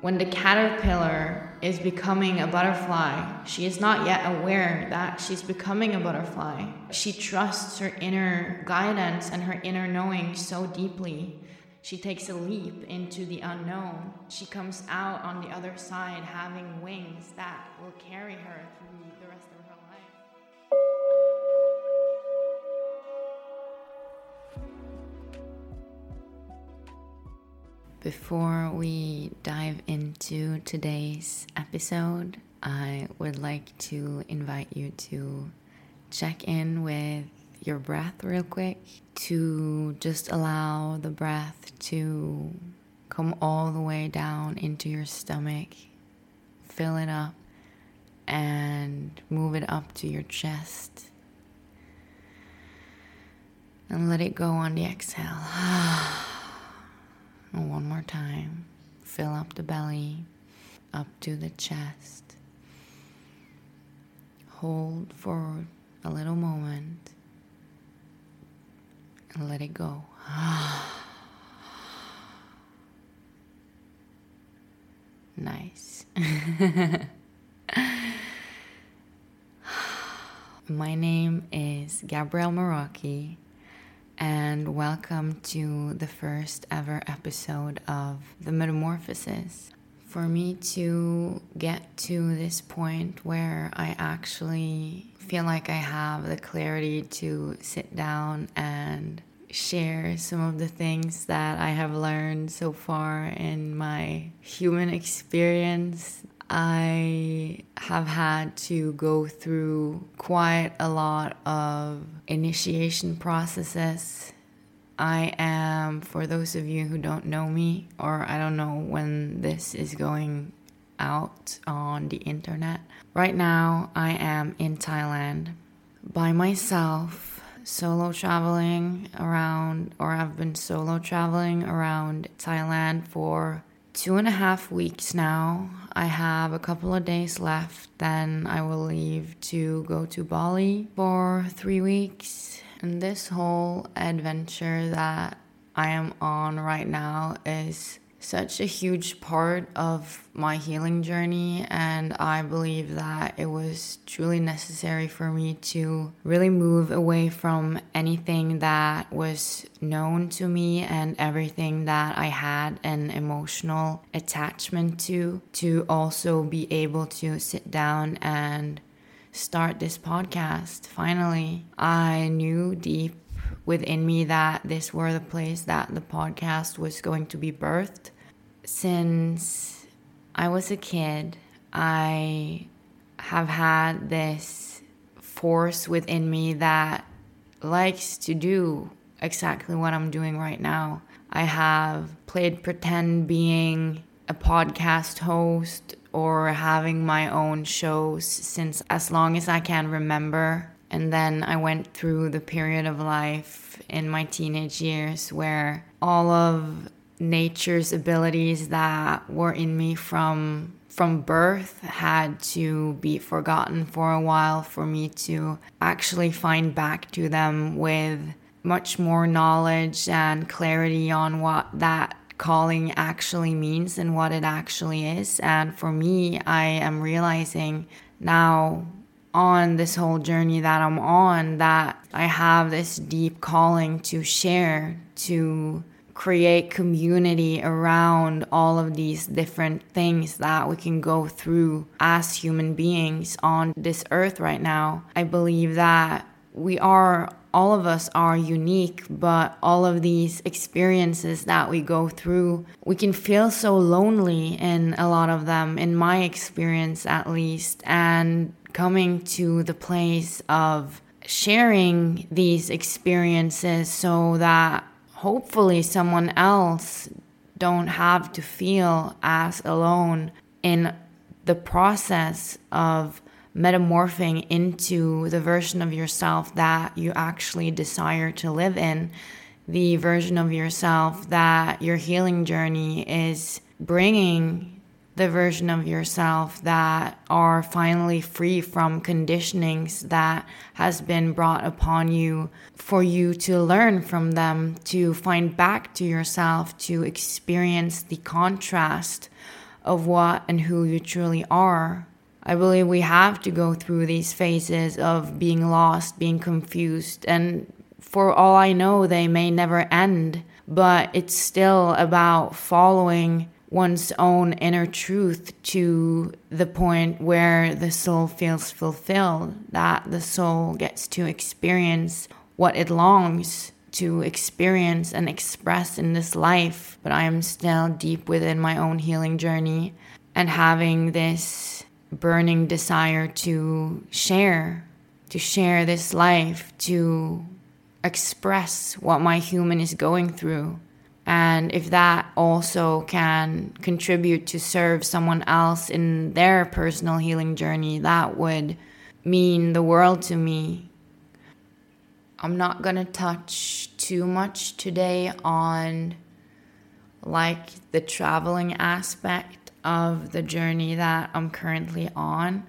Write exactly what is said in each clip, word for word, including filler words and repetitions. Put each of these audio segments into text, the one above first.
When the caterpillar is becoming a butterfly, she is not yet aware that she's becoming a butterfly. She trusts her inner guidance and her inner knowing so deeply. She takes a leap into the unknown. She comes out on the other side having wings that will carry her through the rest of her life. Before we dive into today's episode, I would like to invite you to check in with your breath real quick, to just allow the breath to come all the way down into your stomach, fill it up, and move it up to your chest, and let it go on the exhale. And one more time, fill up the belly, up to the chest, hold for a little moment, and let it go. Nice. My name is Gabrielle Meraki, and welcome to the first ever episode of The Metamorphosis. For me to get to this point where I actually feel like I have the clarity to sit down and share some of the things that I have learned so far in my human experience, I have had to go through quite a lot of initiation processes. I am, for those of you who don't know me, or I don't know when this is going out on the internet. Right now, I am in Thailand by myself, solo traveling around, or I've been solo traveling around Thailand for two and a half weeks now. I have a couple of days left, then I will leave to go to Bali for three weeks. And this whole adventure that I am on right now is such a huge part of my healing journey, and I believe that it was truly necessary for me to really move away from anything that was known to me and everything that I had an emotional attachment to, to also be able to sit down and start this podcast. Finally, I knew deep within me that this were the place that the podcast was going to be birthed. Since I was a kid, I have had this force within me that likes to do exactly what I'm doing right now. I have played pretend being a podcast host or having my own shows since as long as I can remember. And then I went through the period of life in my teenage years where all of nature's abilities that were in me from from birth had to be forgotten for a while for me to actually find back to them with much more knowledge and clarity on what that calling actually means and what it actually is. And for me, I am realizing now on this whole journey that I'm on that I have this deep calling to share, to create community around all of these different things that we can go through as human beings on this earth right now. I believe that we are all of us are unique, but all of these experiences that we go through, we can feel so lonely in a lot of them, in my experience at least. And coming to the place of sharing these experiences so that hopefully someone else don't have to feel as alone in the process of metamorphing into the version of yourself that you actually desire to live in, the version of yourself that your healing journey is bringing, the version of yourself that are finally free from conditionings that has been brought upon you, for you to learn from them, to find back to yourself, to experience the contrast of what and who you truly are. I believe we have to go through these phases of being lost, being confused, and for all I know, they may never end, but it's still about following one's own inner truth to the point where the soul feels fulfilled, that the soul gets to experience what it longs to experience and express in this life. But I am still deep within my own healing journey and having this burning desire to share, to share this life, to express what my human is going through. And if that also can contribute to serve someone else in their personal healing journey, that would mean the world to me. I'm not going to touch too much today on like the traveling aspect of the journey that I'm currently on.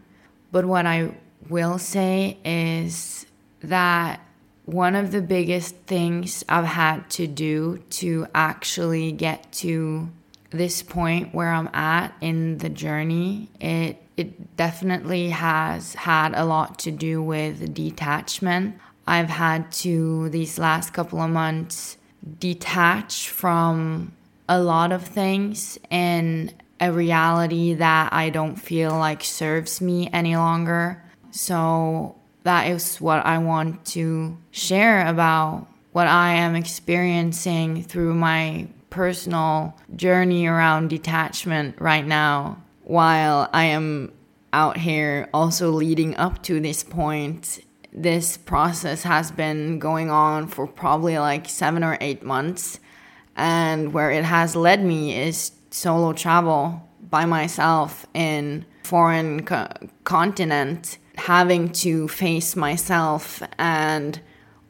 But what I will say is that one of the biggest things I've had to do to actually get to this point where I'm at in the journey, it it definitely has had a lot to do with detachment. I've had to, these last couple of months, detach from a lot of things in a reality that I don't feel like serves me any longer. So that is what I want to share about what I am experiencing through my personal journey around detachment right now, while I am out here also leading up to this point. This process has been going on for probably like seven or eight months, and where it has led me is solo travel by myself in foreign co- continent. Having to face myself and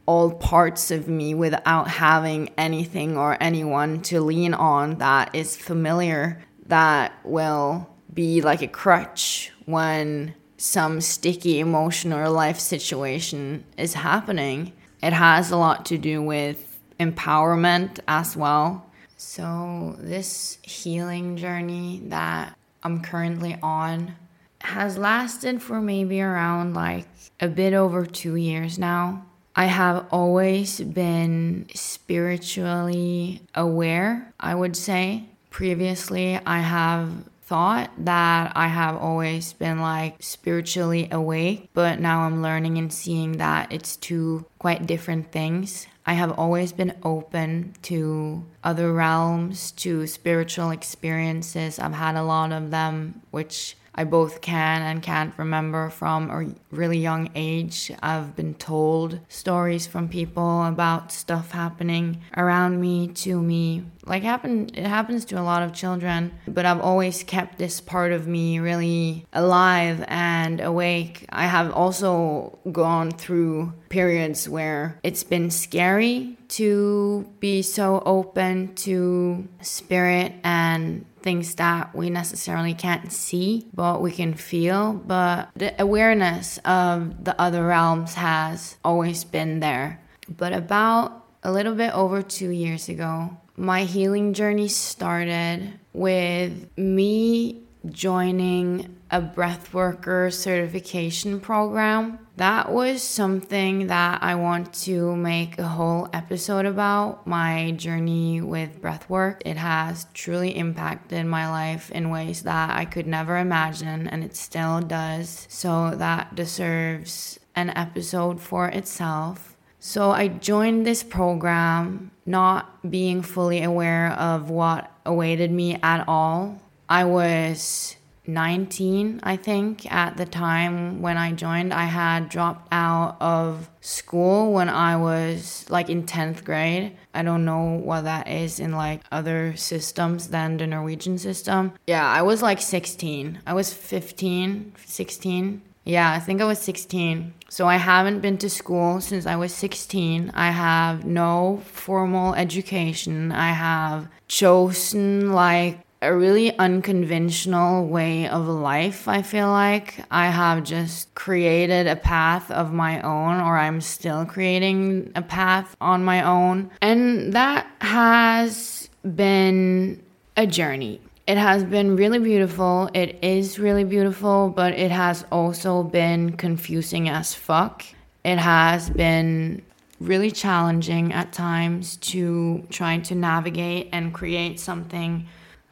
all parts of me without having anything or anyone to lean on that is familiar, that will be like a crutch when some sticky emotion or life situation is happening. It has a lot to do with empowerment as well. So this healing journey that I'm currently on has lasted for maybe around like a bit over two years now. I have always been spiritually aware, I would say. Previously, I have thought that I have always been like spiritually awake, but now I'm learning and seeing that it's two quite different things. I have always been open to other realms, to spiritual experiences. I've had a lot of them, which I both can and can't remember from a really young age. I've been told stories from people about stuff happening around me, to me. Like happen, it happens to a lot of children, but I've always kept this part of me really alive and awake. I have also gone through periods where it's been scary to be so open to spirit and things that we necessarily can't see, but we can feel. But the awareness of the other realms has always been there. But about a little bit over two years ago, my healing journey started with me joining a breathworker certification program. That was something that I want to make a whole episode about, my journey with breathwork. It has truly impacted my life in ways that I could never imagine, and it still does. So that deserves an episode for itself. So I joined this program not being fully aware of what awaited me at all. I was nineteen, I think, at the time when I joined. I had dropped out of school when I was like in tenth grade. I don't know what that is in like other systems than the Norwegian system. Yeah, I was like sixteen. I was fifteen, sixteen. Yeah, I think I was sixteen. So I haven't been to school since I was sixteen. I have no formal education. I have chosen like a really unconventional way of life, I feel like. I have just created a path of my own, or I'm still creating a path on my own. And that has been a journey. It has been really beautiful. It is really beautiful, but it has also been confusing as fuck. It has been really challenging at times to try to navigate and create something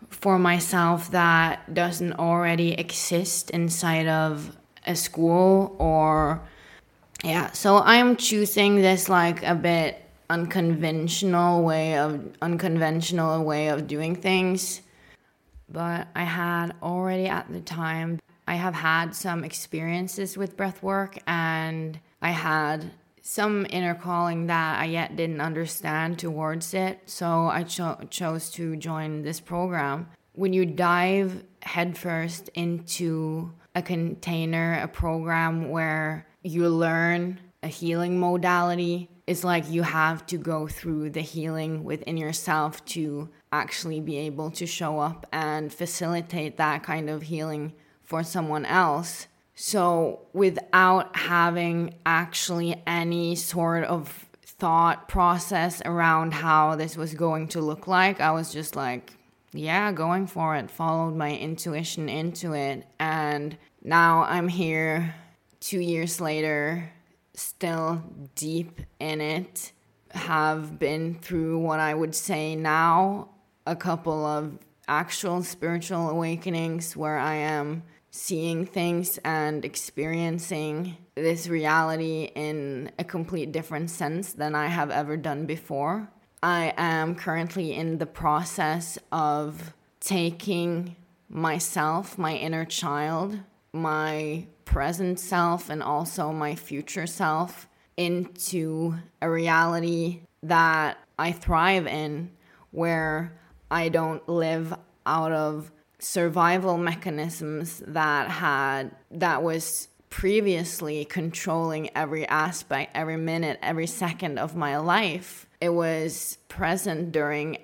for myself that doesn't already exist inside of a school or... Yeah, so I'm choosing this like a bit unconventional way of unconventional way of doing things. But I had already at the time, I have had some experiences with breathwork, and I had some inner calling that I yet didn't understand towards it. So I cho- chose to join this program. When you dive headfirst into a container, a program where you learn a healing modality, it's like you have to go through the healing within yourself to actually be able to show up and facilitate that kind of healing for someone else. So without having actually any sort of thought process around how this was going to look like, I was just like, yeah, going for it, followed my intuition into it. And now I'm here two years later, still deep in it, have been through what I would say now, a couple of actual spiritual awakenings where I am seeing things and experiencing this reality in a complete different sense than I have ever done before. I am currently in the process of taking myself, my inner child, my present self, and also my future self into a reality that I thrive in, where I don't live out of survival mechanisms that had that was previously controlling every aspect, every minute, every second of my life. It was present during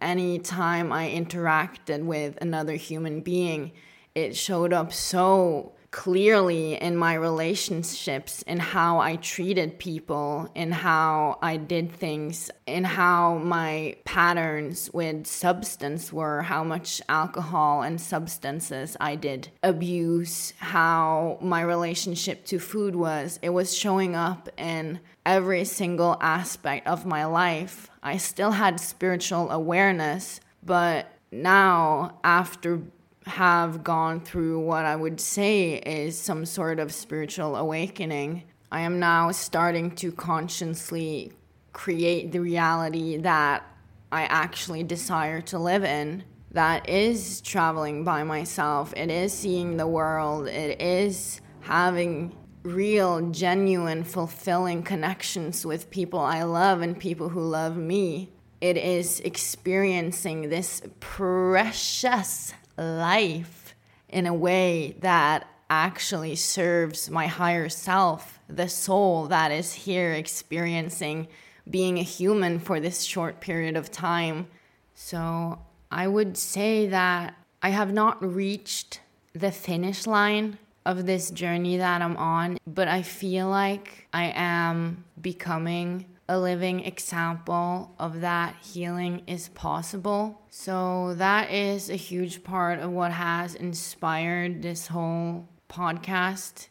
any time I interacted with another human being. It showed up so clearly in my relationships, in how I treated people, in how I did things, in how my patterns with substance were, how much alcohol and substances I did abuse, how my relationship to food was. It was showing up in every single aspect of my life. I still had spiritual awareness, but now, after have gone through what I would say is some sort of spiritual awakening, I am now starting to consciously create the reality that I actually desire to live in. That is traveling by myself. It is seeing the world. It is having real, genuine, fulfilling connections with people I love and people who love me. It is experiencing this precious life in a way that actually serves my higher self, the soul that is here experiencing being a human for this short period of time. So I would say that I have not reached the finish line of this journey that I'm on, but I feel like I am becoming a living example of that healing is possible. So that is a huge part of what has inspired this whole podcast.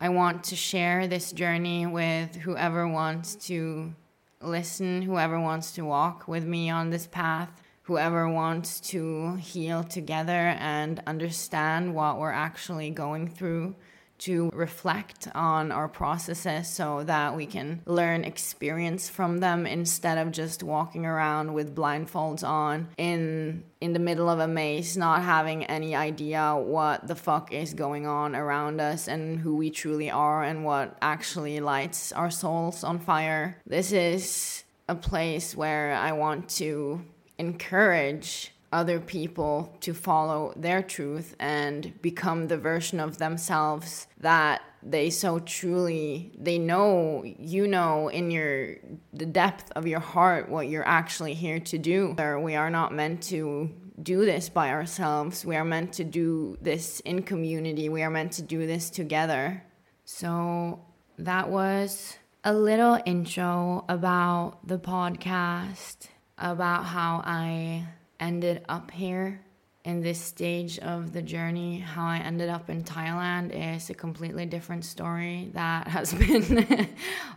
I want to share this journey with whoever wants to listen, whoever wants to walk with me on this path, whoever wants to heal together and understand what we're actually going through, to reflect on our processes so that we can learn experience from them instead of just walking around with blindfolds on in in the middle of a maze, not having any idea what the fuck is going on around us and who we truly are and what actually lights our souls on fire. This is a place where I want to encourage other people to follow their truth and become the version of themselves that they so truly, they know, you know, in your the depth of your heart what you're actually here to do. We are not meant to do this by ourselves. We are meant to do this in community. We are meant to do this together. So that was a little intro about the podcast, about how I ended up here. in this stage of the journey. How I ended up in Thailand is a completely different story that has been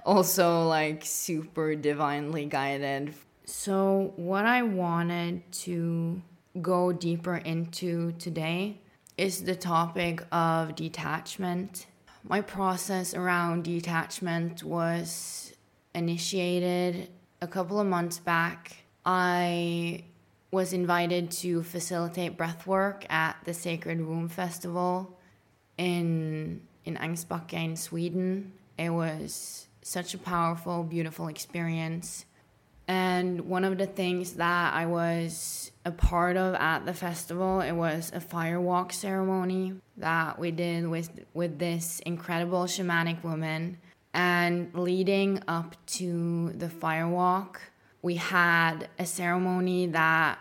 also like super divinely guided. So what I wanted to go deeper into today is the topic of detachment. My process around detachment was initiated a couple of months back. I was invited to facilitate breathwork at the Sacred Womb Festival in in Ängsbacka in Sweden. It was such a powerful, beautiful experience. And one of the things that I was a part of at the festival, it was a firewalk ceremony that we did with, with this incredible shamanic woman. And leading up to the firewalk, we had a ceremony that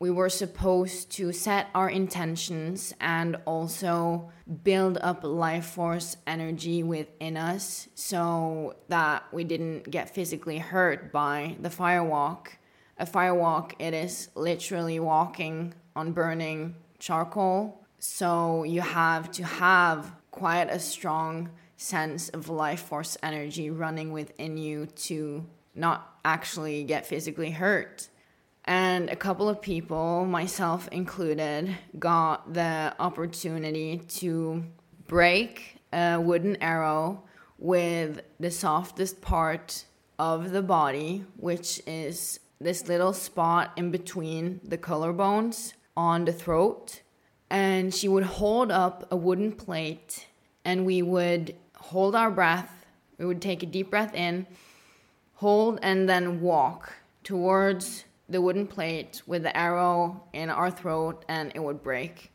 we were supposed to set our intentions and also build up life force energy within us so that we didn't get physically hurt by the firewalk. A firewalk, it is literally walking on burning charcoal. So you have to have quite a strong sense of life force energy running within you to not actually get physically hurt. And a couple of people, myself included, got the opportunity to break a wooden arrow with the softest part of the body, which is this little spot in between the collarbones on the throat. And she would hold up a wooden plate and we would hold our breath. We would take a deep breath in, hold, and then walk towards the wooden plate with the arrow in our throat, and it would break.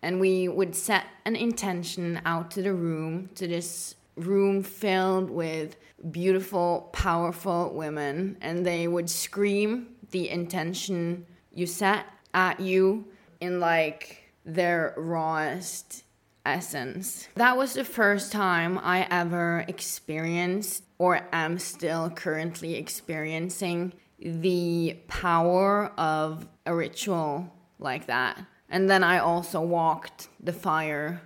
And we would set an intention out to the room, to this room filled with beautiful, powerful women, and they would scream the intention you set at you in like their rawest essence. That was the first time I ever experienced, or am still currently experiencing, the power of a ritual like that. And then I also walked the fire.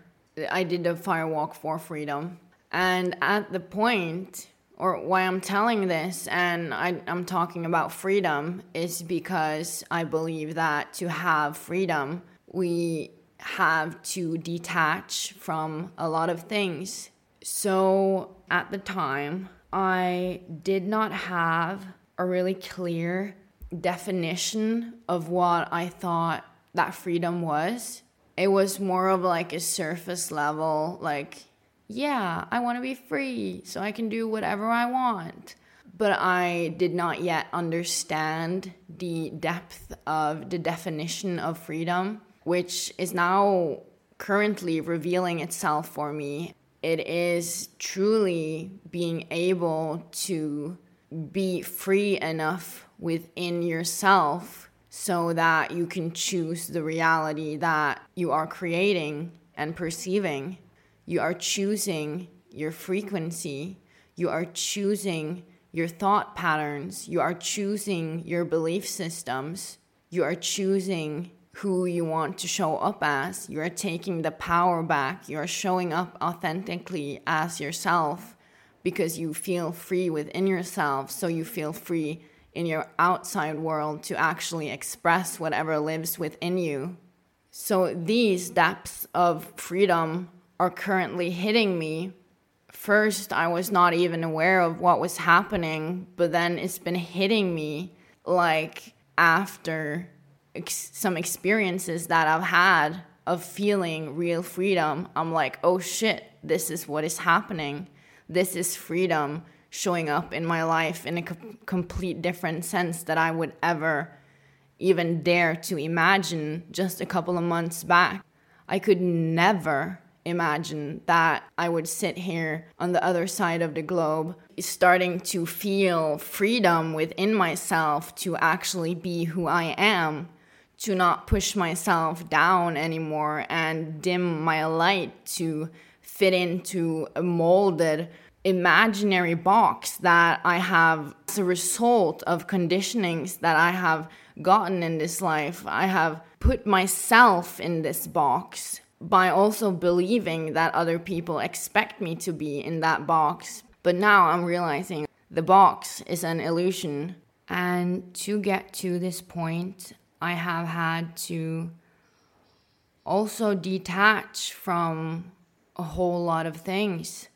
I did the fire walk for freedom. And at the point, or why I'm telling this, and I, I'm talking about freedom, is because I believe that to have freedom, we have to detach from a lot of things. So at the time, I did not have a really clear definition of what I thought that freedom was. It was more of like a surface level, like, yeah, I want to be free so I can do whatever I want. But I did not yet understand the depth of the definition of freedom, which is now currently revealing itself for me. It is truly being able to be free enough within yourself so that you can choose the reality that you are creating and perceiving. You are choosing your frequency. You are choosing your thought patterns. You are choosing your belief systems. You are choosing who you want to show up as. You are taking the power back. You are showing up authentically as yourself because you feel free within yourself, so you feel free in your outside world to actually express whatever lives within you. So these depths of freedom are currently hitting me. First, I was not even aware of what was happening, but then it's been hitting me like after some experiences that I've had of feeling real freedom. I'm like, oh shit, this is what is happening. This is freedom showing up in my life in a co- complete different sense that I would ever even dare to imagine just a couple of months back. I could never imagine that I would sit here on the other side of the globe starting to feel freedom within myself to actually be who I am, to not push myself down anymore and dim my light to fit into a molded imaginary box that I have as a result of conditionings that I have gotten in this life. I have put myself in this box by also believing that other people expect me to be in that box. But now I'm realizing the box is an illusion. And to get to this point, I have had to also detach from a whole lot of things.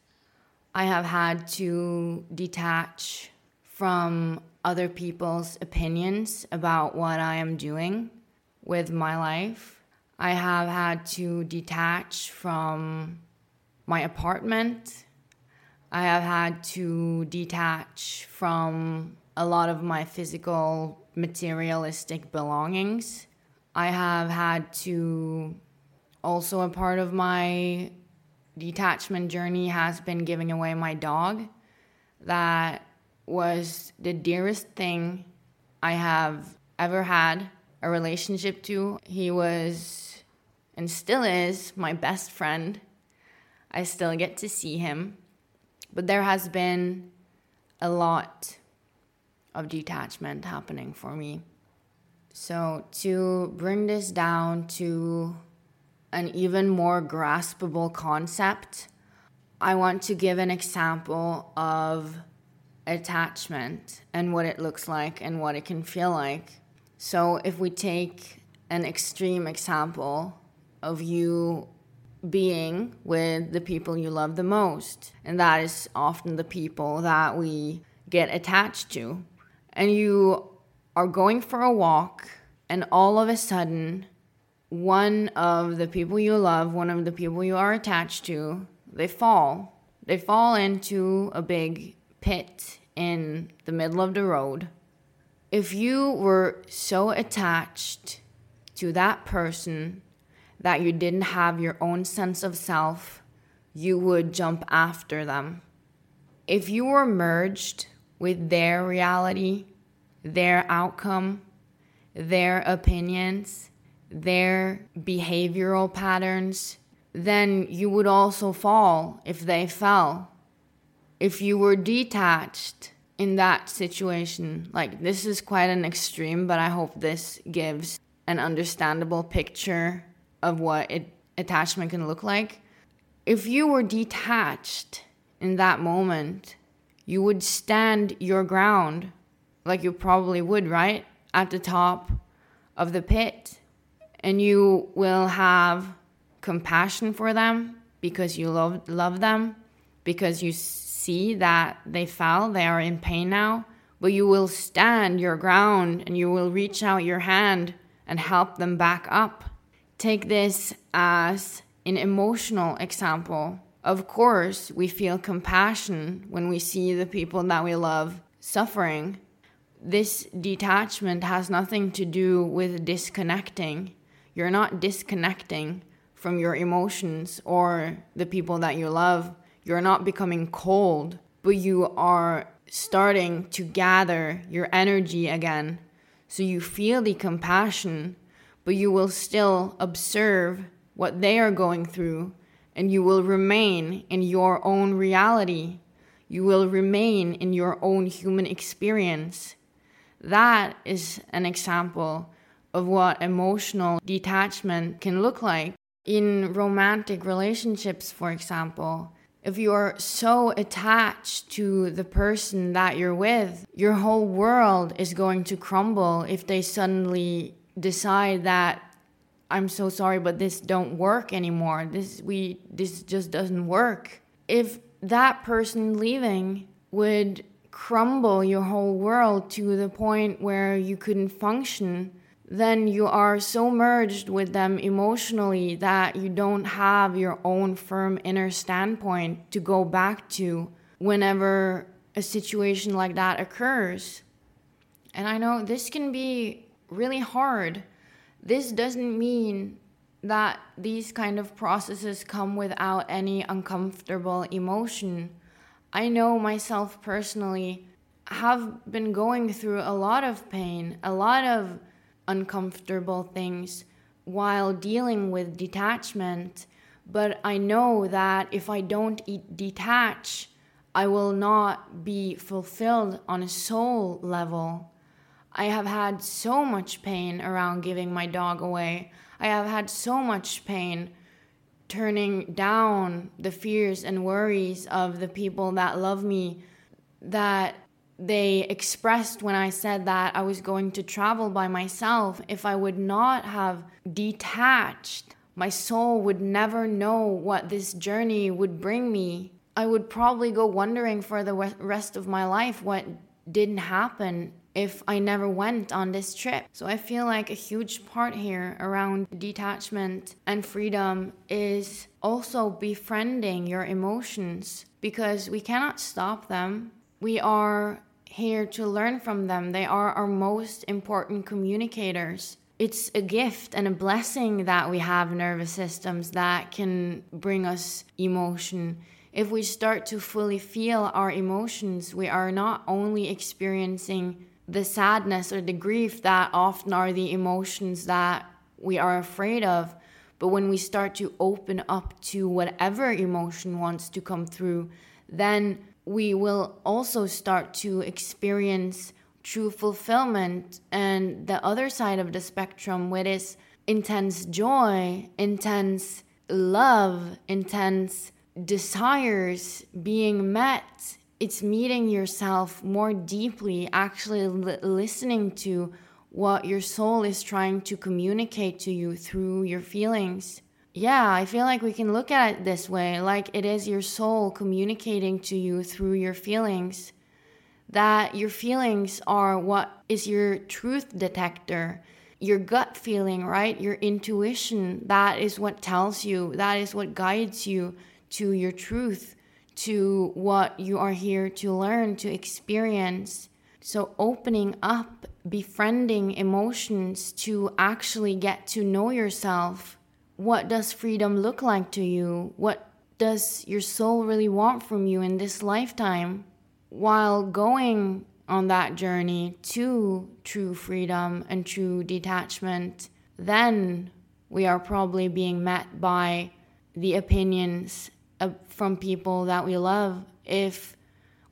I have had to detach from other people's opinions about what I am doing with my life. I have had to detach from my apartment. I have had to detach from a lot of my physical, materialistic belongings. I have had to, also a part of my detachment journey has been giving away my dog. That was the dearest thing I have ever had a relationship to. He was, and still is, my best friend. I still get to see him. But there has been a lot of detachment happening for me. So to bring this down to an even more graspable concept, I want to give an example of attachment and what it looks like and what it can feel like. So if we take an extreme example of you being with the people you love the most, and that is often the people that we get attached to, and you are going for a walk, and all of a sudden, one of the people you love, one of the people you are attached to, they fall. They fall into a big pit in the middle of the road. If you were so attached to that person that you didn't have your own sense of self, you would jump after them. If you were merged with their reality, their outcome, their opinions, their behavioral patterns, then you would also fall if they fell. If you were detached in that situation, like, this is quite an extreme, but I hope this gives an understandable picture of what it, attachment can look like. If you were detached in that moment, you would stand your ground. Like you probably would, right? At the top of the pit. And you will have compassion for them because you love, love them, because you see that they fell, they are in pain now. But you will stand your ground and you will reach out your hand and help them back up. Take this as an emotional example. Of course, we feel compassion when we see the people that we love suffering. This detachment has nothing to do with disconnecting. You're not disconnecting from your emotions or the people that you love. You're not becoming cold, but you are starting to gather your energy again. So you feel the compassion, but you will still observe what they are going through, and you will remain in your own reality. You will remain in your own human experience. That is an example of what emotional detachment can look like. In romantic relationships, for example, if you are so attached to the person that you're with, your whole world is going to crumble if they suddenly decide that, I'm so sorry, but this don't work anymore. This we this just doesn't work. If that person leaving would crumble your whole world to the point where you couldn't function, then you are so merged with them emotionally that you don't have your own firm inner standpoint to go back to whenever a situation like that occurs. And I know this can be really hard. This doesn't mean that these kind of processes come without any uncomfortable emotion. I know myself personally have been going through a lot of pain, a lot of uncomfortable things while dealing with detachment. But I know that if I don't detach, I will not be fulfilled on a soul level. I have had so much pain around giving my dog away. I have had so much pain turning down the fears and worries of the people that love me, that they expressed when I said that I was going to travel by myself. If I would not have detached, my soul would never know what this journey would bring me. I would probably go wondering for the rest of my life what didn't happen if I never went on this trip. So I feel like a huge part here around detachment and freedom is also befriending your emotions, because we cannot stop them. We are here to learn from them. They are our most important communicators. It's a gift and a blessing that we have nervous systems that can bring us emotion. If we start to fully feel our emotions, we are not only experiencing the sadness or the grief that often are the emotions that we are afraid of, but when we start to open up to whatever emotion wants to come through, then we will also start to experience true fulfillment and the other side of the spectrum, which is intense joy, intense love, intense desires being met. It's meeting yourself more deeply, actually li- listening to what your soul is trying to communicate to you through your feelings. Yeah, I feel like we can look at it this way, like it is your soul communicating to you through your feelings, that your feelings are what is your truth detector, your gut feeling, right? Your intuition, that is what tells you, that is what guides you to your truth, to what you are here to learn, to experience. So opening up, befriending emotions to actually get to know yourself. What does freedom look like to you? What does your soul really want from you in this lifetime? While going on that journey to true freedom and true detachment, then we are probably being met by the opinions from people that we love, if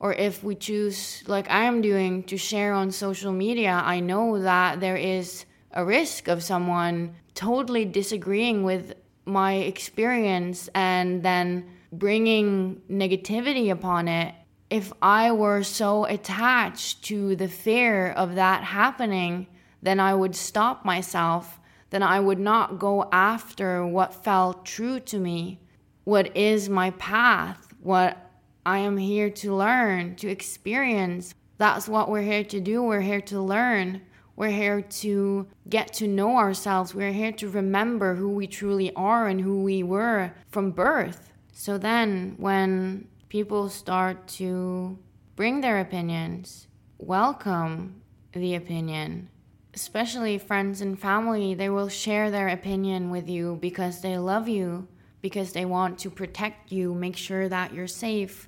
or if we choose, like I am doing, to share on social media. I know that there is a risk of someone totally disagreeing with my experience and then bringing negativity upon it. If I were so attached to the fear of that happening, then I would stop myself, then I would not go after what felt true to me. What is my path? What I am here to learn, to experience. That's what we're here to do. We're here to learn. We're here to get to know ourselves. We're here to remember who we truly are and who we were from birth. So then when people start to bring their opinions, welcome the opinion. Especially friends and family, they will share their opinion with you because they love you, because they want to protect you, make sure that you're safe.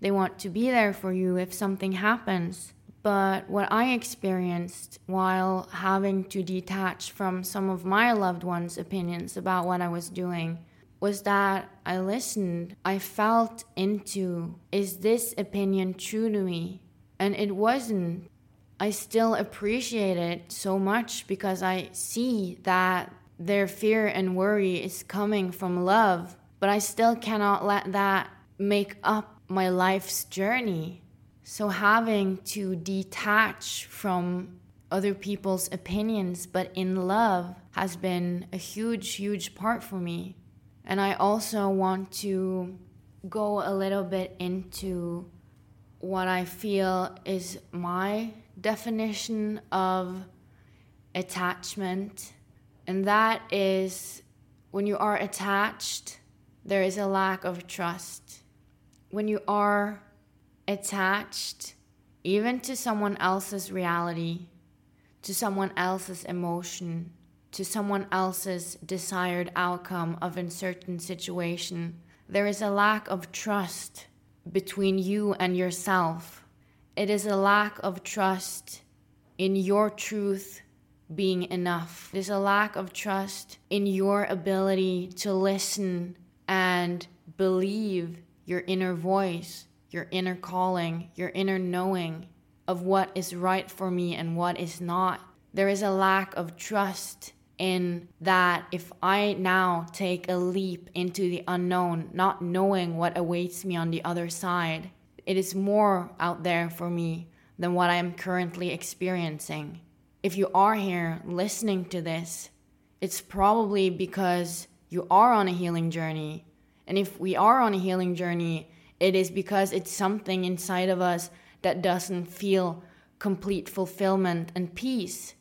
They want to be there for you if something happens. But what I experienced while having to detach from some of my loved ones' opinions about what I was doing was that I listened. I felt into, is this opinion true to me? And it wasn't. I still appreciate it so much because I see that their fear and worry is coming from love, but I still cannot let that make up my life's journey. So having to detach from other people's opinions, but in love, has been a huge, huge part for me. And I also want to go a little bit into what I feel is my definition of attachment. And that is, when you are attached, there is a lack of trust. When you are attached, even to someone else's reality, to someone else's emotion, to someone else's desired outcome of a certain situation, there is a lack of trust between you and yourself. It is a lack of trust in your truth being enough. There's a lack of trust in your ability to listen and believe your inner voice, your inner calling, your inner knowing. of what is right for me and what is not. There is a lack of trust in that if I now take a leap into the unknown, not knowing what awaits me on the other side, it is more out there for me than what I am currently experiencing. If you are here listening to this, it's probably because you are on a healing journey. And if we are on a healing journey, it is because it's something inside of us that doesn't feel complete fulfillment and peace.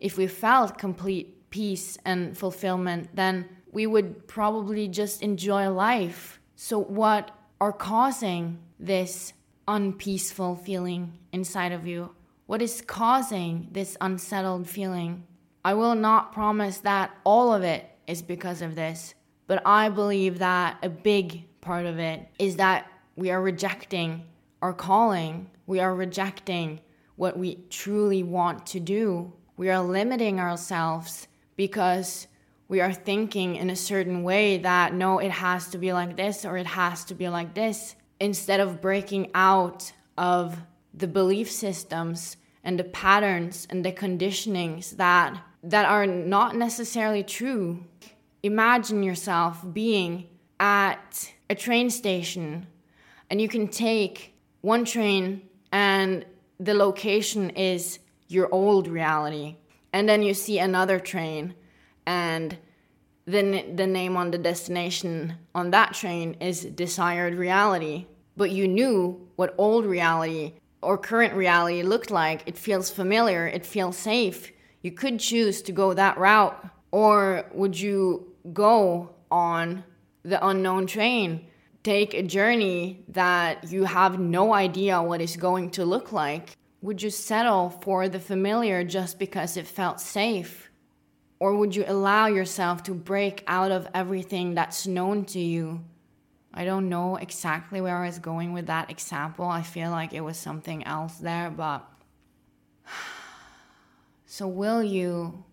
If we felt complete peace and fulfillment, then we would probably just enjoy life. So what are causing this unpeaceful feeling inside of you? What is causing this unsettled feeling? I will not promise that all of it is because of this, but I believe that a big part of it is that we are rejecting our calling. We are rejecting what we truly want to do. We are limiting ourselves because we are thinking in a certain way that, no, it has to be like this or it has to be like this, instead of breaking out of the belief systems and the patterns and the conditionings that that are not necessarily true. Imagine yourself being at a train station and you can take one train and the location is your old reality. And then you see another train and then the name on the destination on that train is desired reality. But you knew what old reality or current reality looked like. It feels familiar, it feels safe. You could choose to go that route, or would you go on the unknown train, take a journey that you have no idea what it's going to look like? Would you settle for the familiar just because it felt safe? Or would you allow yourself to break out of everything that's known to you? I don't know exactly where I was going with that example. I feel like it was something else there, but... So will you,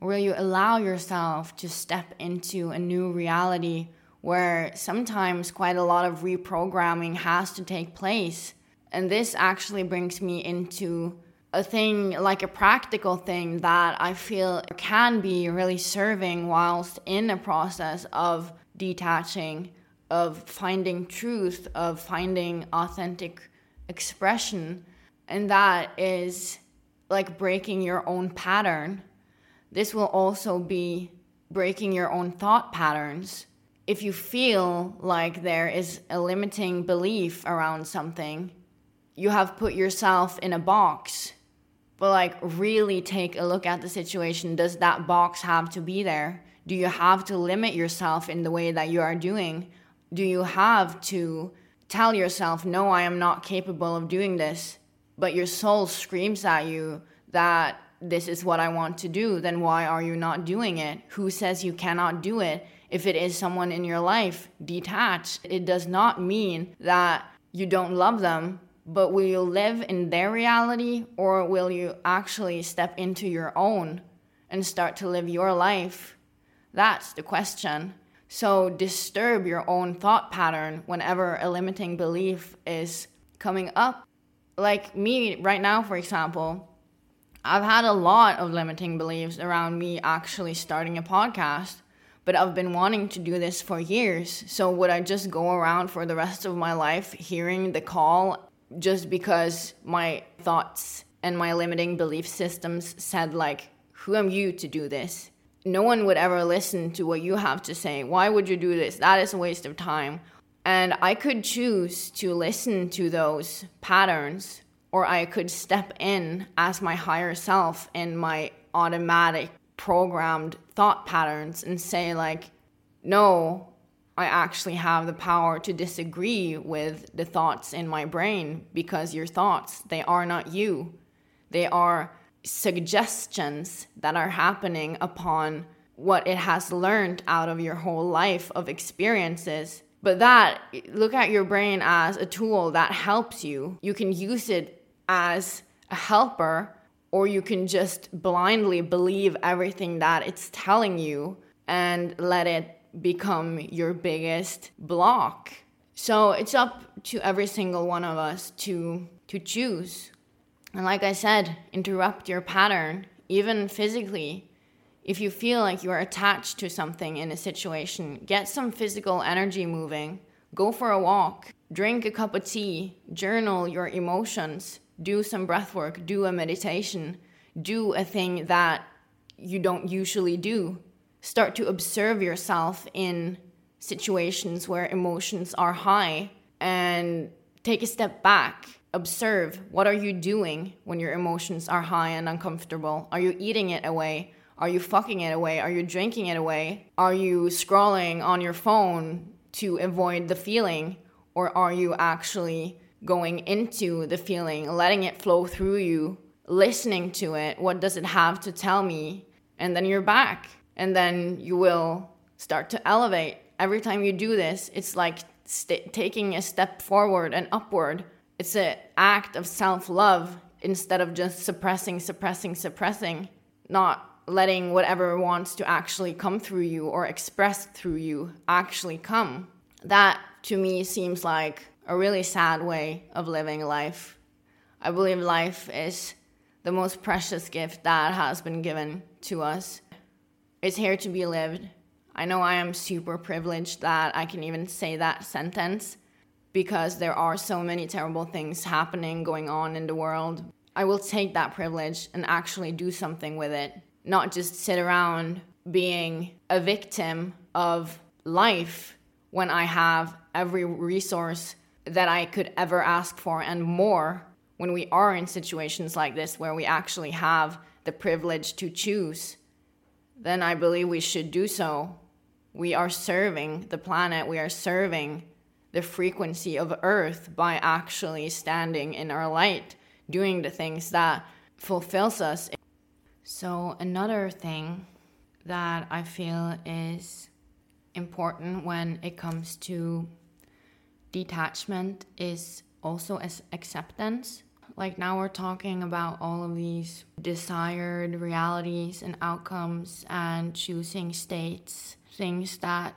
will you allow yourself to step into a new reality where sometimes quite a lot of reprogramming has to take place? And this actually brings me into a thing, like a practical thing that I feel can be really serving whilst in a process of detaching, of finding truth, of finding authentic expression, and that is like breaking your own pattern. This will also be breaking your own thought patterns. If you feel like there is a limiting belief around something, you have put yourself in a box. But like really take a look at the situation. Does that box have to be there? Do you have to limit yourself in the way that you are doing? Do you have to tell yourself, no, I am not capable of doing this, but your soul screams at you that this is what I want to do, then why are you not doing it? Who says you cannot do it? If it is someone in your life, detached. It does not mean that you don't love them, but will you live in their reality, or will you actually step into your own and start to live your life? That's the question. So disturb your own thought pattern whenever a limiting belief is coming up. Like me right now, for example, I've had a lot of limiting beliefs around me actually starting a podcast, but I've been wanting to do this for years. So would I just go around for the rest of my life hearing the call just because my thoughts and my limiting belief systems said, like, who am you to do this? No one would ever listen to what you have to say. Why would you do this? That is a waste of time. And I could choose to listen to those patterns, or I could step in as my higher self in my automatic programmed thought patterns and say, like, no, I actually have the power to disagree with the thoughts in my brain, because your thoughts, they are not you. They are suggestions that are happening upon what it has learned out of your whole life of experiences. But that, look at your brain as a tool that helps you. You can use it as a helper, or you can just blindly believe everything that it's telling you and let it become your biggest block. So it's up to every single one of us to to choose And like I said, interrupt your pattern, even physically. If you feel like you are attached to something in a situation, get some physical energy moving. Go for a walk, drink a cup of tea, journal your emotions, do some breath work, do a meditation, do a thing that you don't usually do. Start to observe yourself in situations where emotions are high and take a step back. Observe, what are you doing when your emotions are high and uncomfortable? Are you eating it away? Are you fucking it away? Are you drinking it away? Are you scrolling on your phone to avoid the feeling? Or are you actually going into the feeling, letting it flow through you, listening to it? What does it have to tell me? And then you're back. And then you will start to elevate. Every time you do this, it's like st- taking a step forward and upward. It's an act of self-love instead of just suppressing, suppressing, suppressing. Not letting whatever wants to actually come through you or express through you actually come. That, to me, seems like a really sad way of living life. I believe life is the most precious gift that has been given to us. It's here to be lived. I know I am super privileged that I can even say that sentence, because there are so many terrible things happening, going on in the world. I will take that privilege and actually do something with it. Not just sit around being a victim of life when I have every resource that I could ever ask for and more, when we are in situations like this where we actually have the privilege to choose. Then I believe we should do so. We are serving the planet. We are serving the frequency of Earth by actually standing in our light, doing the things that fulfills us. So another thing that I feel is important when it comes to detachment is also as acceptance. Like, now we're talking about all of these desired realities and outcomes and choosing states, things that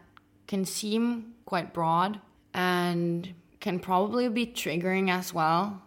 can seem quite broad and can probably be triggering as well.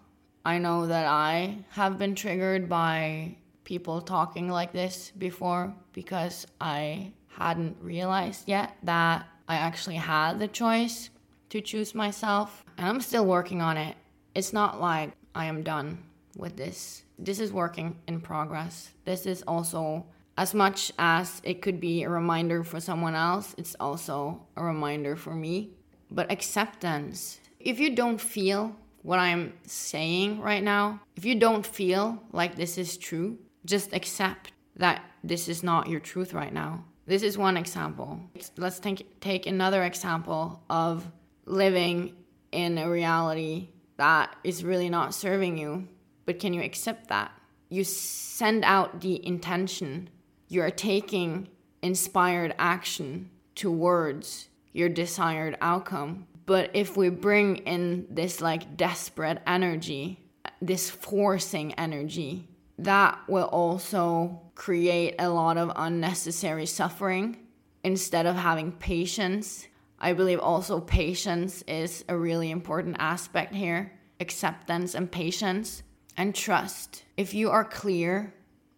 I know that I have been triggered by people talking like this before, because I hadn't realized yet that I actually had the choice to choose myself. And I'm still working on it. It's not like I am done with this. This is working in progress. This is also, as much as it could be a reminder for someone else, it's also a reminder for me. But acceptance. If you don't feel what I'm saying right now, if you don't feel like this is true, just accept that this is not your truth right now. This is one example. Let's take, take another example of living in a reality that is really not serving you. But can you accept that? You send out the intention. You are taking inspired action towards your desired outcome. But if we bring in this like desperate energy, this forcing energy, that will also create a lot of unnecessary suffering instead of having patience. I believe also patience is a really important aspect here. Acceptance and patience and trust. If you are clear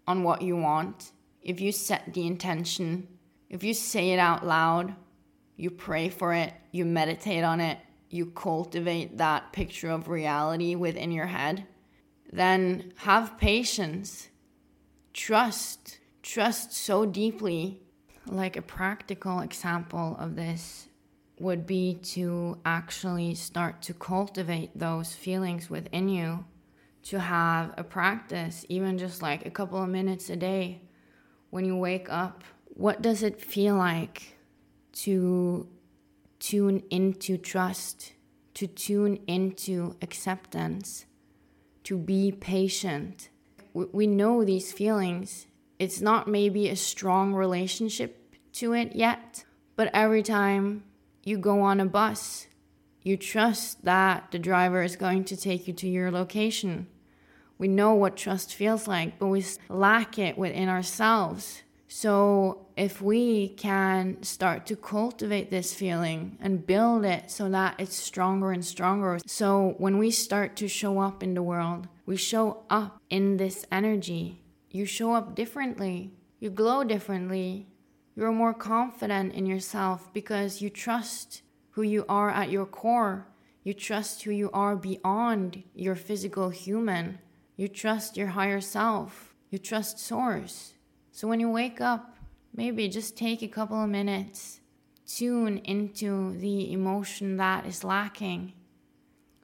on what you want, if you set the intention, if you say it out loud, you pray for it, you meditate on it, you cultivate that picture of reality within your head, then have patience, trust, trust so deeply. Like a practical example of this would be to actually start to cultivate those feelings within you, to have a practice, even just like a couple of minutes a day. When you wake up, what does it feel like to tune into trust, to tune into acceptance? To be patient. We know these feelings. It's not maybe a strong relationship to it yet, but every time you go on a bus, you trust that the driver is going to take you to your location. We know what trust feels like, but we lack it within ourselves. So if we can start to cultivate this feeling and build it so that it's stronger and stronger, so when we start to show up in the world, We show up in this energy. You show up differently. You glow differently. You're more confident in yourself because you trust who you are at your core. You trust who you are beyond your physical human. You trust your higher self. You trust source. So when you wake up, maybe just take a couple of minutes. Tune into the emotion that is lacking.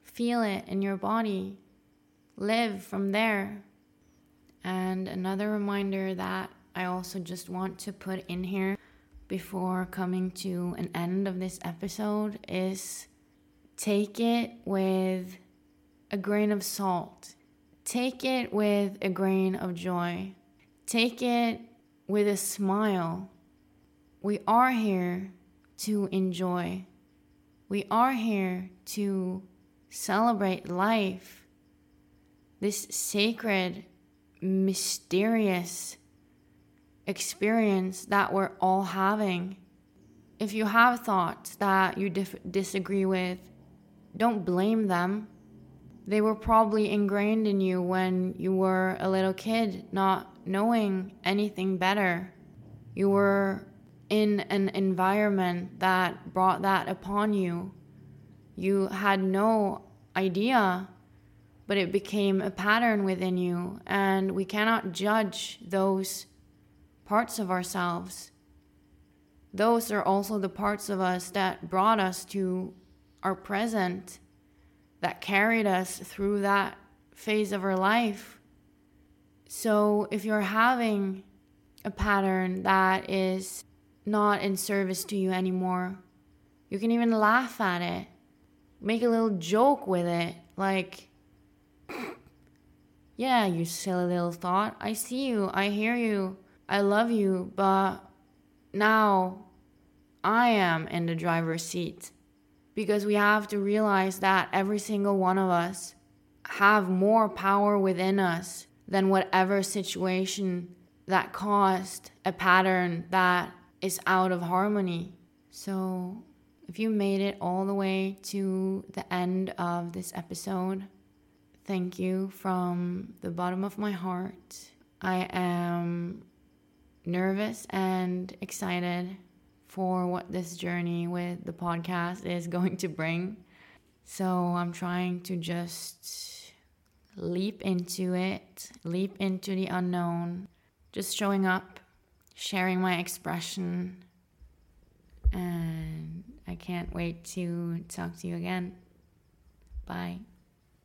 Feel it in your body. Live from there. And another reminder that I also just want to put in here before coming to an end of this episode is take it with a grain of salt. Take it with a grain of joy. Take it with a smile. We are here to enjoy. We are here to celebrate life. This sacred, mysterious experience that we're all having. If you have thoughts that you dif- disagree with, don't blame them. They were probably ingrained in you when you were a little kid, not knowing anything better. You were in an environment that brought that upon you. You had no idea, but it became a pattern within you, and we cannot judge those parts of ourselves. Those are also the parts of us that brought us to our present, that carried us through that phase of our life. So if you're having a pattern that is not in service to you anymore, you can even laugh at it. Make a little joke with it, like, yeah, you silly little thought, I see you, I hear you, I love you, but now I am in the driver's seat. Because we have to realize that every single one of us have more power within us than whatever situation that caused a pattern that is out of harmony. So if you made it all the way to the end of this episode, thank you from the bottom of my heart. I am nervous and excited for what this journey with the podcast is going to bring. So I'm trying to just leap into it, leap into the unknown, just showing up, sharing my expression, and I can't wait to talk to you again. Bye.